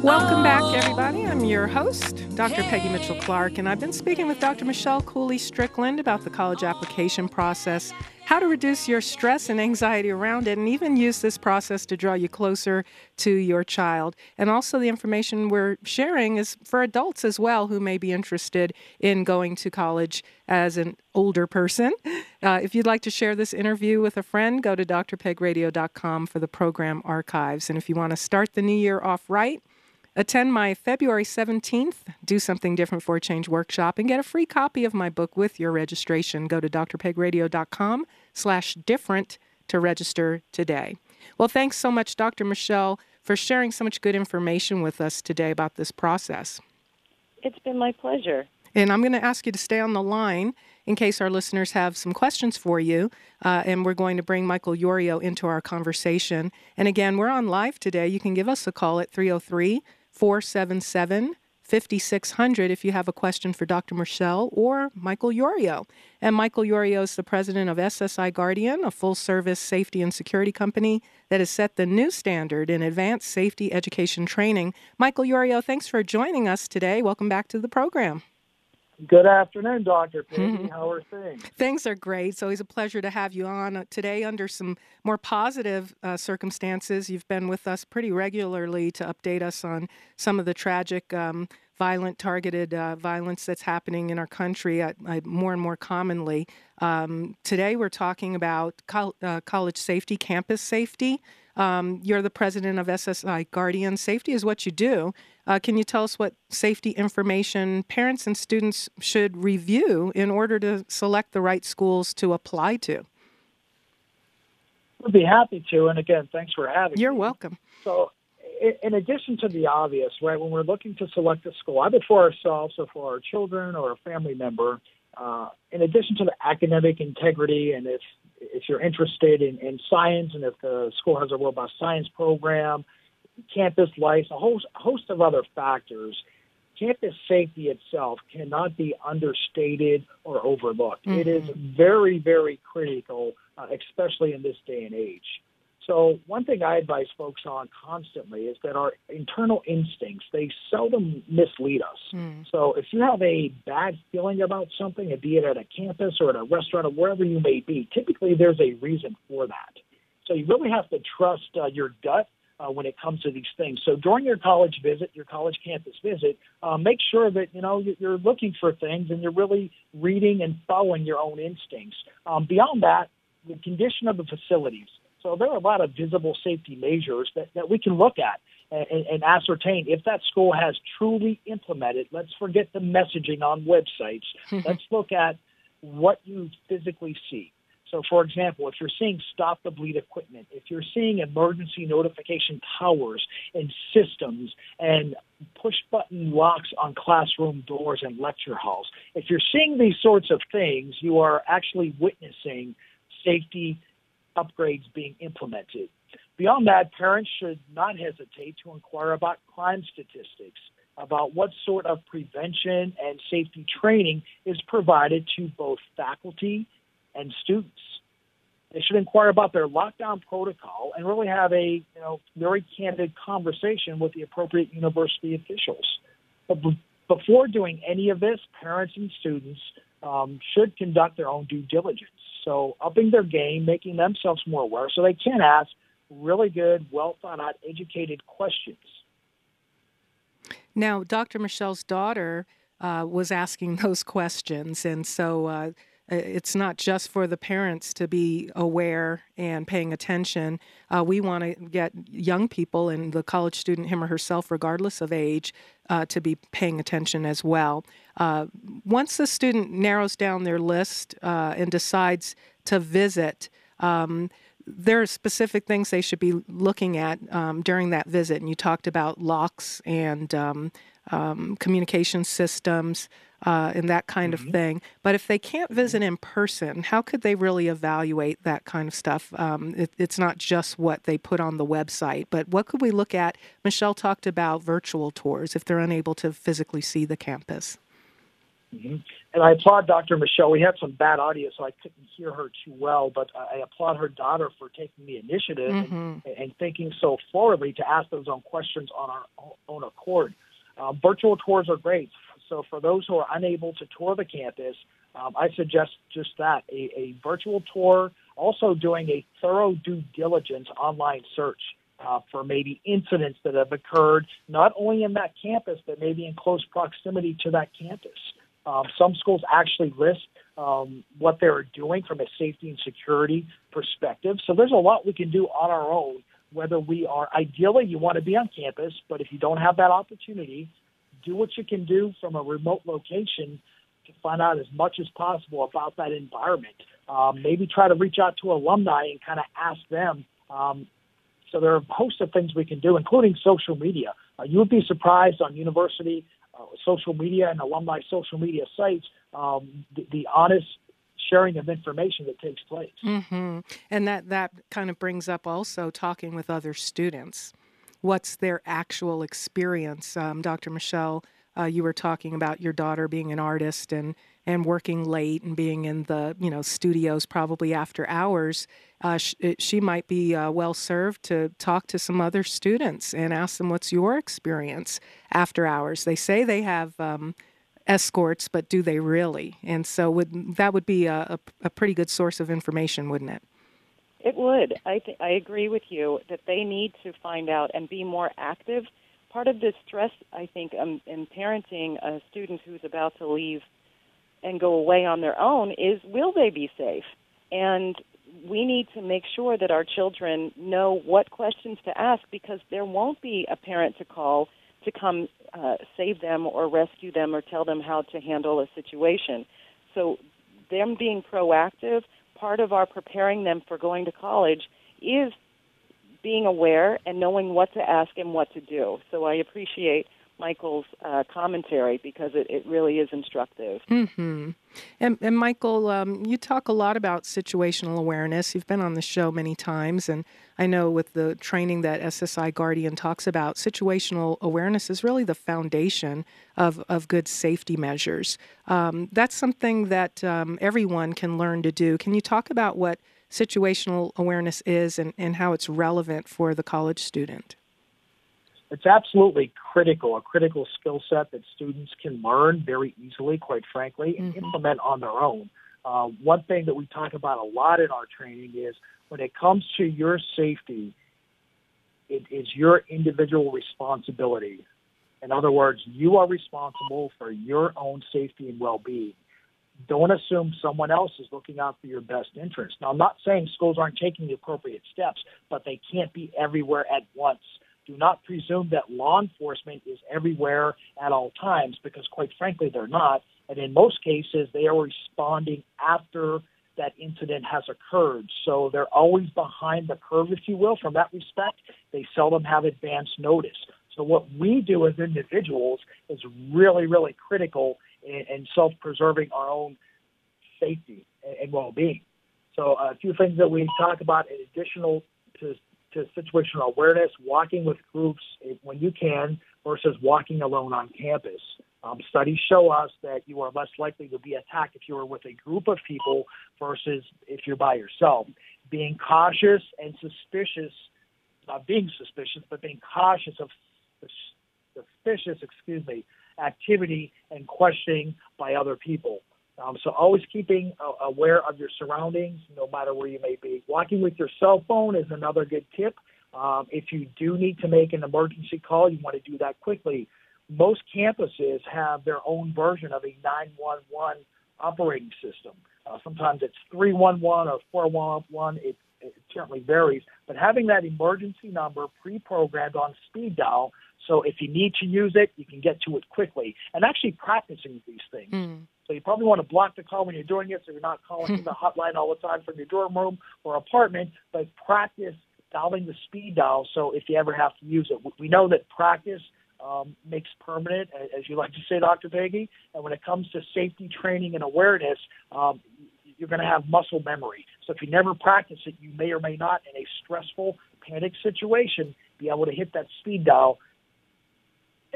Welcome back, everybody. I'm your host, Doctor Peggy Mitchell-Clark, and I've been speaking with Doctor Michele Cooley-Strickland about the college application process, how to reduce your stress and anxiety around it, and even use this process to draw you closer to your child. And also the information we're sharing is for adults as well who may be interested in going to college as an older person. Uh, if you'd like to share this interview with a friend, go to D R peg radio dot com for the program archives. And if you want to start the new year off right, attend my February seventeenth Do Something Different for Change workshop and get a free copy of my book with your registration. Go to D R peg radio dot com slash different to register today. Well, thanks so much, Doctor Michele, for sharing so much good information with us today about this process. It's been my pleasure. And I'm going to ask you to stay on the line in case our listeners have some questions for you. Uh, and we're going to bring Michael Yorio into our conversation. And again, we're on live today. You can give us a call at three oh three, four seven seven, five six zero zero if you have a question for Doctor Michele or Michael Yorio. And Michael Yorio is the president of S S I Guardian, a full-service safety and security company that has set the new standard in advanced safety education training. Michael Yorio, thanks for joining us today. Welcome back to the program. Good afternoon, Doctor Payton. Mm-hmm. How are things? Things are great. It's always a pleasure to have you on today under some more positive uh, circumstances. You've been with us pretty regularly to update us on some of the tragic, um, violent, targeted uh, violence that's happening in our country uh, uh, more and more commonly. Um, today we're talking about col- uh, college safety, campus safety. Um, you're the president of S S I Guardian. Safety is what you do. Uh, can you tell us what safety information parents and students should review in order to select the right schools to apply to? We'd be happy to. And again, thanks for having me. You're welcome. So in addition to the obvious, right, when we're looking to select a school, either for ourselves or for our children or a family member, uh, in addition to the academic integrity and if if you're interested in, in science and if the school has a robust science program, campus life, a whole host of other factors, campus safety itself cannot be understated or overlooked. Mm-hmm. It is very, very critical, uh, especially in this day and age. So one thing I advise folks on constantly is that our internal instincts, they seldom mislead us. Mm. So if you have a bad feeling about something, be it at a campus or at a restaurant or wherever you may be, typically there's a reason for that. So you really have to trust uh, your gut uh, when it comes to these things. So during your college visit, your college campus visit, uh, make sure that, you know, you're looking for things and you're really reading and following your own instincts. Um, beyond that, the condition of the facilities. So there are a lot of visible safety measures that, that we can look at and, and ascertain if that school has truly implemented. Let's forget the messaging on websites. Let's look at what you physically see. So, for example, if you're seeing stop-the-bleed equipment, if you're seeing emergency notification towers and systems and push-button locks on classroom doors and lecture halls, if you're seeing these sorts of things, you are actually witnessing safety upgrades being implemented. Beyond that, parents should not hesitate to inquire about crime statistics, about what sort of prevention and safety training is provided to both faculty and students. They should inquire about their lockdown protocol and really have a you know very candid conversation with the appropriate university officials. But b- before doing any of this, parents and students um, should conduct their own due diligence. So upping their game, making themselves more aware so they can ask really good, well-thought-out, educated questions. Now, Doctor Michele's daughter uh, was asking those questions, and so uh, it's not just for the parents to be aware and paying attention. Uh, we want to get young people and the college student, him or herself, regardless of age, uh, to be paying attention as well. Uh, once the student narrows down their list uh, and decides to visit, um, there are specific things they should be looking at um, during that visit. And you talked about locks and um, um, communication systems uh, and that kind mm-hmm. of thing. But if they can't visit in person, how could they really evaluate that kind of stuff? Um, it, it's not just what they put on the website, but what could we look at? Michele talked about virtual tours if they're unable to physically see the campus. Mm-hmm. And I applaud Doctor Michelle. We had some bad audio, so I couldn't hear her too well, but I applaud her daughter for taking the initiative mm-hmm. and, and thinking so forwardly to ask those own questions on our own accord. Uh, virtual tours are great. So for those who are unable to tour the campus, um, I suggest just that, a, a virtual tour, also doing a thorough due diligence online search uh, for maybe incidents that have occurred, not only in that campus, but maybe in close proximity to that campus. Um, some schools actually list um, what they're doing from a safety and security perspective. So there's a lot we can do on our own, whether we are, ideally you want to be on campus, but if you don't have that opportunity, do what you can do from a remote location to find out as much as possible about that environment. Um, maybe try to reach out to alumni and kind of ask them. Um, so there are a host of things we can do, including social media. Uh, you would be surprised on university uh, social media and alumni social media sites, um, the, the honest sharing of information that takes place. Mm-hmm. And that, that kind of brings up also talking with other students. What's their actual experience? Um, Doctor Michelle, uh, you were talking about your daughter being an artist and, and working late and being in the you know studios probably after hours. Uh, sh- she might be uh, well served to talk to some other students and ask them, what's your experience after hours? They say they have um, escorts, but do they really? And so would, that would be a, a pretty good source of information, wouldn't it? It would. I th- I agree with you that they need to find out and be more active. Part of the stress, I think, um, in parenting a student who's about to leave and go away on their own is, will they be safe? And we need to make sure that our children know what questions to ask, because there won't be a parent to call to come uh, save them or rescue them or tell them how to handle a situation. So them being proactive, part of our preparing them for going to college, is being aware and knowing what to ask and what to do. So I appreciate Michael's uh, commentary, because it, it really is instructive. Mm-hmm. And, and Michael, um, you talk a lot about situational awareness. You've been on the show many times, and I know with the training that S S I Guardian talks about, situational awareness is really the foundation of, of good safety measures. Um, that's something that um, everyone can learn to do. Can you talk about what situational awareness is and, and how it's relevant for the college student? It's absolutely critical, a critical skill set that students can learn very easily, quite frankly, and mm-hmm. implement on their own. Uh, one thing that we talk about a lot in our training is, when it comes to your safety, it is your individual responsibility. In other words, you are responsible for your own safety and well-being. Don't assume someone else is looking out for your best interest. Now, I'm not saying schools aren't taking the appropriate steps, but they can't be everywhere at once. Do not presume that law enforcement is everywhere at all times, because, quite frankly, they're not. And in most cases, they are responding after that incident has occurred. So they're always behind the curve, if you will, from that respect. They seldom have advance notice. So what we do as individuals is really, really critical in, in self-preserving our own safety and, and well-being. So a few things that we talk about in additional to to situational awareness: walking with groups when you can versus walking alone on campus. Um, studies show us that you are less likely to be attacked if you are with a group of people versus if you're by yourself. Being cautious and suspicious, not being suspicious, but being cautious of suspicious, excuse me, activity and questioning by other people. Um, so always keeping uh, aware of your surroundings, no matter where you may be. Walking with your cell phone is another good tip. Um, if you do need to make an emergency call, you want to do that quickly. Most campuses have their own version of a nine one one operating system. Uh, sometimes it's three one one or four one one. It, it certainly varies. But having that emergency number pre-programmed on speed dial, so if you need to use it, you can get to it quickly. And actually practicing these things. Mm. So you probably want to block the call when you're doing it, so you're not calling the hotline all the time from your dorm room or apartment, but practice dialing the speed dial, so if you ever have to use it. We know that practice um, makes permanent, as you like to say, Doctor Peggy, and when it comes to safety training and awareness, um, you're going to have muscle memory. So if you never practice it, you may or may not, in a stressful, panic situation, be able to hit that speed dial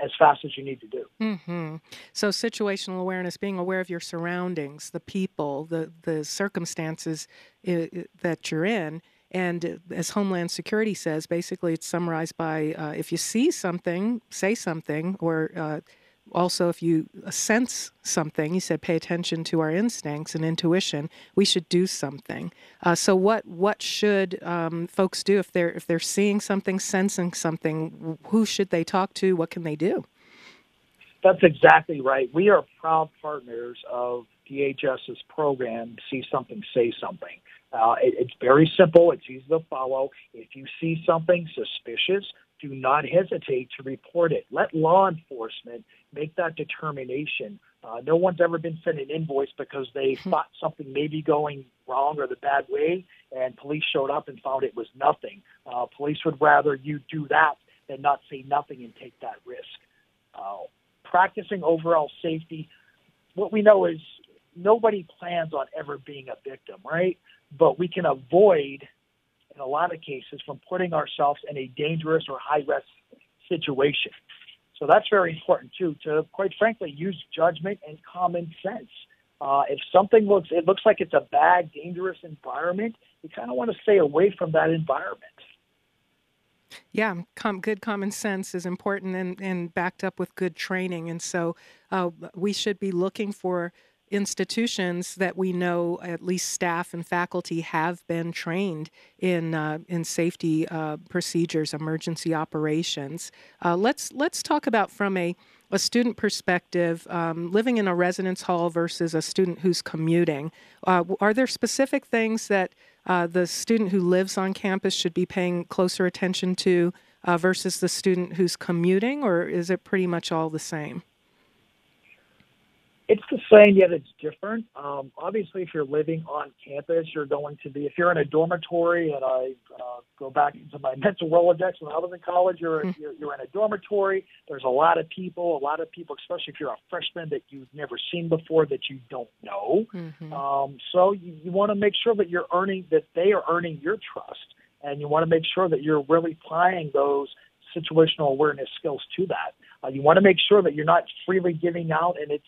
as fast as you need to do. Mm-hmm. So situational awareness, being aware of your surroundings, the people, the, the circumstances uh, that you're in. And as Homeland Security says, basically it's summarized by uh, if you see something, say something, or uh, also if you sense something, you said pay attention to our instincts and intuition, we should do something. Uh, so what what should um, folks do if they're, if they're seeing something, sensing something? Who should they talk to? What can they do? That's exactly right. We are proud partners of D H S's program, See Something, Say Something. Uh, it, it's very simple. It's easy to follow. If you see something suspicious, do not hesitate to report it. Let law enforcement make that determination. Uh, no one's ever been sent an invoice because they mm-hmm. thought something may be going wrong or the bad way, and police showed up and found it was nothing. Uh, police would rather you do that than not say nothing and take that risk. Uh, practicing overall safety, what we know is nobody plans on ever being a victim, right? But we can avoid, in a lot of cases, from putting ourselves in a dangerous or high-risk situation. So that's very important, too, to, quite frankly, use judgment and common sense. Uh, if something looks, it looks like it's a bad, dangerous environment, you kind of want to stay away from that environment. Yeah, com- good common sense is important and, and backed up with good training. And so uh, we should be looking for institutions that we know at least staff and faculty have been trained in uh, in safety uh, procedures, emergency operations. Uh, let's let's talk about from a, a student perspective, um, living in a residence hall versus a student who's commuting. Uh, are there specific things that uh, the student who lives on campus should be paying closer attention to uh, versus the student who's commuting, or is it pretty much all the same? It's the same, yet it's different. Um, obviously, if you're living on campus, you're going to be, if you're in a dormitory, and I uh, go back into my mental Rolodex when I was in college, you're, mm-hmm. you're, you're in a dormitory. There's a lot of people, a lot of people, especially if you're a freshman that you've never seen before, that you don't know. Mm-hmm. Um, so you, you want to make sure that you're earning, that they are earning your trust, and you want to make sure that you're really applying those situational awareness skills to that. Uh, you want to make sure that you're not freely giving out, and it's,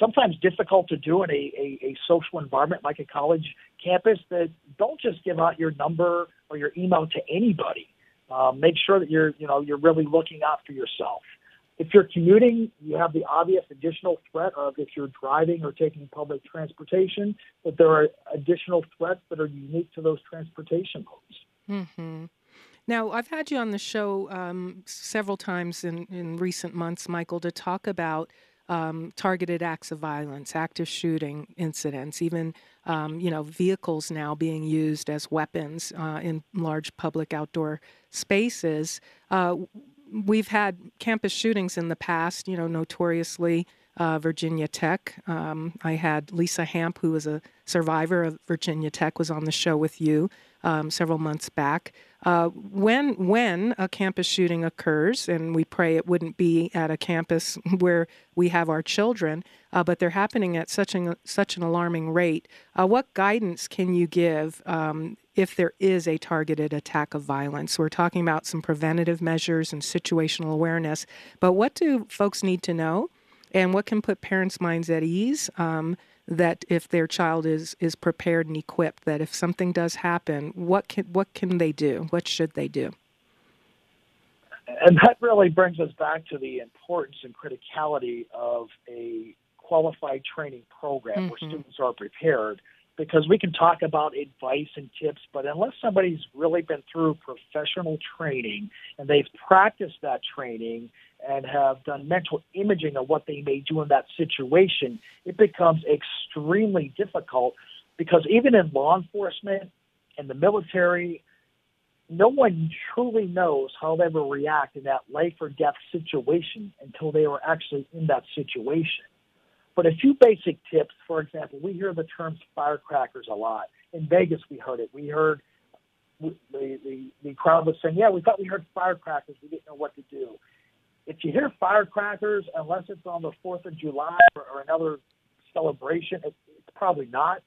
sometimes difficult to do in a, a, a social environment like a college campus, that don't just give out your number or your email to anybody. Uh, make sure that you're, you know, you're really looking out for yourself. If you're commuting, you have the obvious additional threat of if you're driving or taking public transportation, that there are additional threats that are unique to those transportation modes. Mm-hmm. Now, I've had you on the show um, several times in, in recent months, Michael, to talk about Um, targeted acts of violence, active shooting incidents, even, um, you know, vehicles now being used as weapons uh, in large public outdoor spaces. Uh, we've had campus shootings in the past, you know, notoriously uh, Virginia Tech. Um, I had Lisa Hamp, who was a survivor of Virginia Tech, was on the show with you um, several months back. Uh, when when a campus shooting occurs, and we pray it wouldn't be at a campus where we have our children, uh, but they're happening at such an such an alarming rate. Uh, what guidance can you give um, if there is a targeted attack of violence? We're talking about some preventative measures and situational awareness, but what do folks need to know, and what can put parents' minds at ease? Um, that if their child is, is prepared and equipped, that if something does happen, what can what can they do? What should they do? And that really brings us back to the importance and criticality of a qualified training program mm-hmm. where students are prepared, because we can talk about advice and tips, but unless somebody's really been through professional training and they've practiced that training and have done mental imaging of what they may do in that situation, it becomes extremely difficult, because even in law enforcement and the military, no one truly knows how they will react in that life or death situation until they are actually in that situation. But a few basic tips, for example, we hear the terms firecrackers a lot. In Vegas, we heard it. We heard the, the, the crowd was saying, yeah, we thought we heard firecrackers. We didn't know what to do. If you hear firecrackers, unless it's on the fourth of July or, or another celebration, it, it's probably not.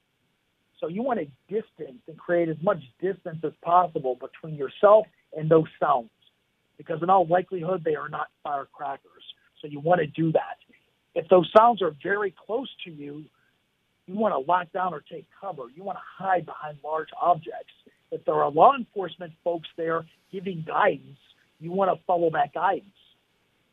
So you want to distance and create as much distance as possible between yourself and those sounds. because in all likelihood, they are not firecrackers. So you want to do that. If those sounds are very close to you, you want to lock down or take cover. You want to hide behind large objects. If there are law enforcement folks there giving guidance, you want to follow that guidance.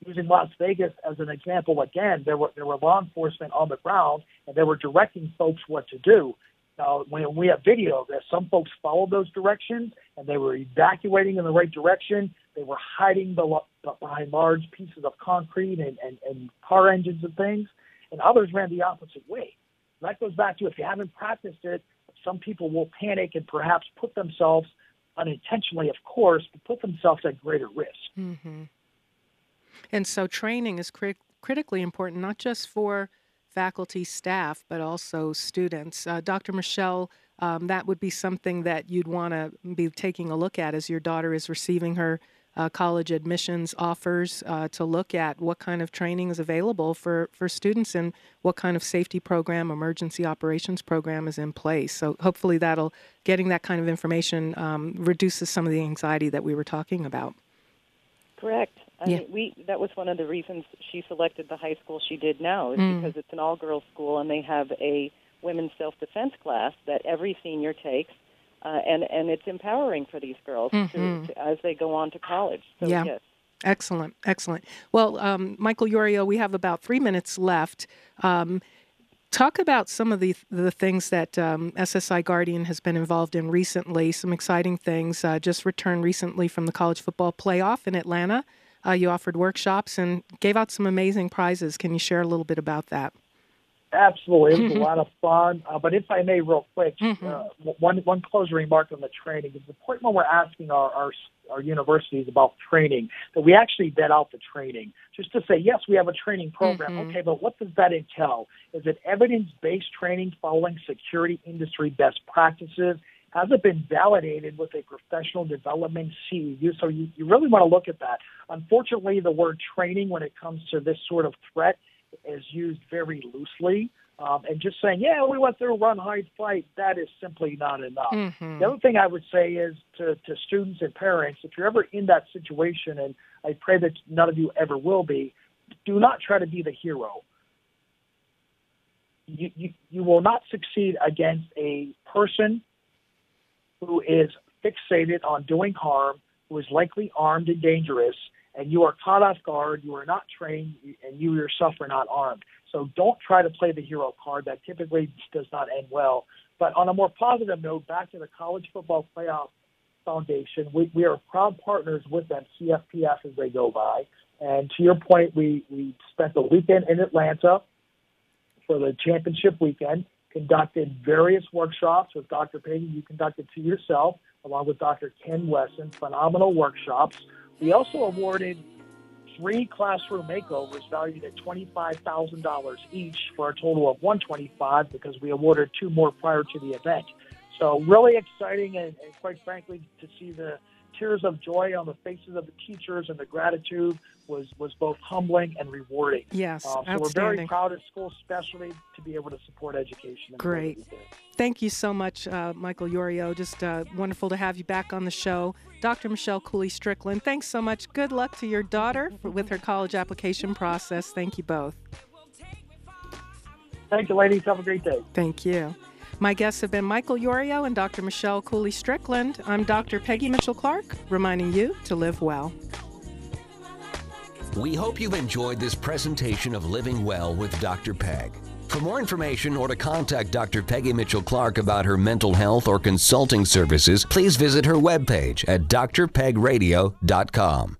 Using Las Vegas as an example, again, there were there were law enforcement on the ground, and they were directing folks what to do. Now, when we have video of this, some folks followed those directions, and they were evacuating in the right direction. They were hiding behind large pieces of concrete and, and, and car engines and things, and others ran the opposite way. That goes back to if you haven't practiced it, some people will panic and perhaps put themselves, unintentionally, of course, but put themselves at greater risk. Mm-hmm. And so training is crit- critically important, not just for faculty, staff, but also students. Uh, Doctor Michele, um, that would be something that you'd want to be taking a look at as your daughter is receiving her uh, college admissions offers, uh, to look at what kind of training is available for, for students and what kind of safety program, emergency operations program is in place. So hopefully that'll, getting that kind of information um, reduces some of the anxiety that we were talking about. Correct. I yeah. mean, we that was one of the reasons she selected the high school she did now, is mm. because it's an all-girls school and they have a women's self-defense class that every senior takes, uh, and, and it's empowering for these girls mm-hmm. to, to, as they go on to college. So, yeah. yes. Excellent, excellent. Well, um, Michael Yorio, we have about three minutes left. Um, talk about some of the the things that um, S S I Guardian has been involved in recently, some exciting things. Uh, just returned recently from the College Football Playoff in Atlanta. Uh, you offered workshops and gave out some amazing prizes. Can you share a little bit about that? Absolutely. It was mm-hmm. a lot of fun. Uh, but if I may, real quick, mm-hmm. uh, one one closing remark on the training. It's important when we're asking our, our, our universities about training that we actually vet out the training. Just to say, yes, we have a training program. Mm-hmm. Okay, but what does that entail? Is it evidence-based training following security industry best practices? Has it been validated with a professional development C E U? So you, you really want to look at that. Unfortunately, the word training when it comes to this sort of threat is used very loosely. Um, and just saying, yeah, we went through run, hide, fight, that is simply not enough. Mm-hmm. The other thing I would say is to, to students and parents, if you're ever in that situation, and I pray that none of you ever will be, do not try to be the hero. You, you, you will not succeed against a person who is fixated on doing harm, who is likely armed and dangerous, and you are caught off guard, you are not trained, and you yourself are not armed. So don't try to play the hero card. That typically does not end well. But on a more positive note, back to the College Football Playoff Foundation, we, we are proud partners with them, C F P F as they go by. And to your point, we, we spent the weekend in Atlanta for the championship weekend, conducted various workshops with Doctor Payton. You conducted two yourself, along with Doctor Ken Wesson. Phenomenal workshops. We also awarded three classroom makeovers valued at twenty-five thousand dollars each for a total of one hundred twenty-five thousand dollars, because we awarded two more prior to the event. So really exciting, and, and quite frankly, to see the tears of joy on the faces of the teachers and the gratitude was, was both humbling and rewarding. Yes, uh, so we're very proud at school, especially to be able to support education. Great. Thank you so much, uh, Michael Yorio. Just uh, wonderful to have you back on the show. Doctor Michele Cooley-Strickland, thanks so much. Good luck to your daughter for, with her college application process. Thank you both. Thank you, ladies. Have a great day. Thank you. My guests have been Michael Yorio and Doctor Michele Cooley-Strickland. I'm Doctor Peggy Mitchell-Clark, reminding you to live well. We hope you've enjoyed this presentation of Living Well with Doctor Peg. For more information or to contact Doctor Peggy Mitchell-Clark about her mental health or consulting services, please visit her webpage at d r peg radio dot com.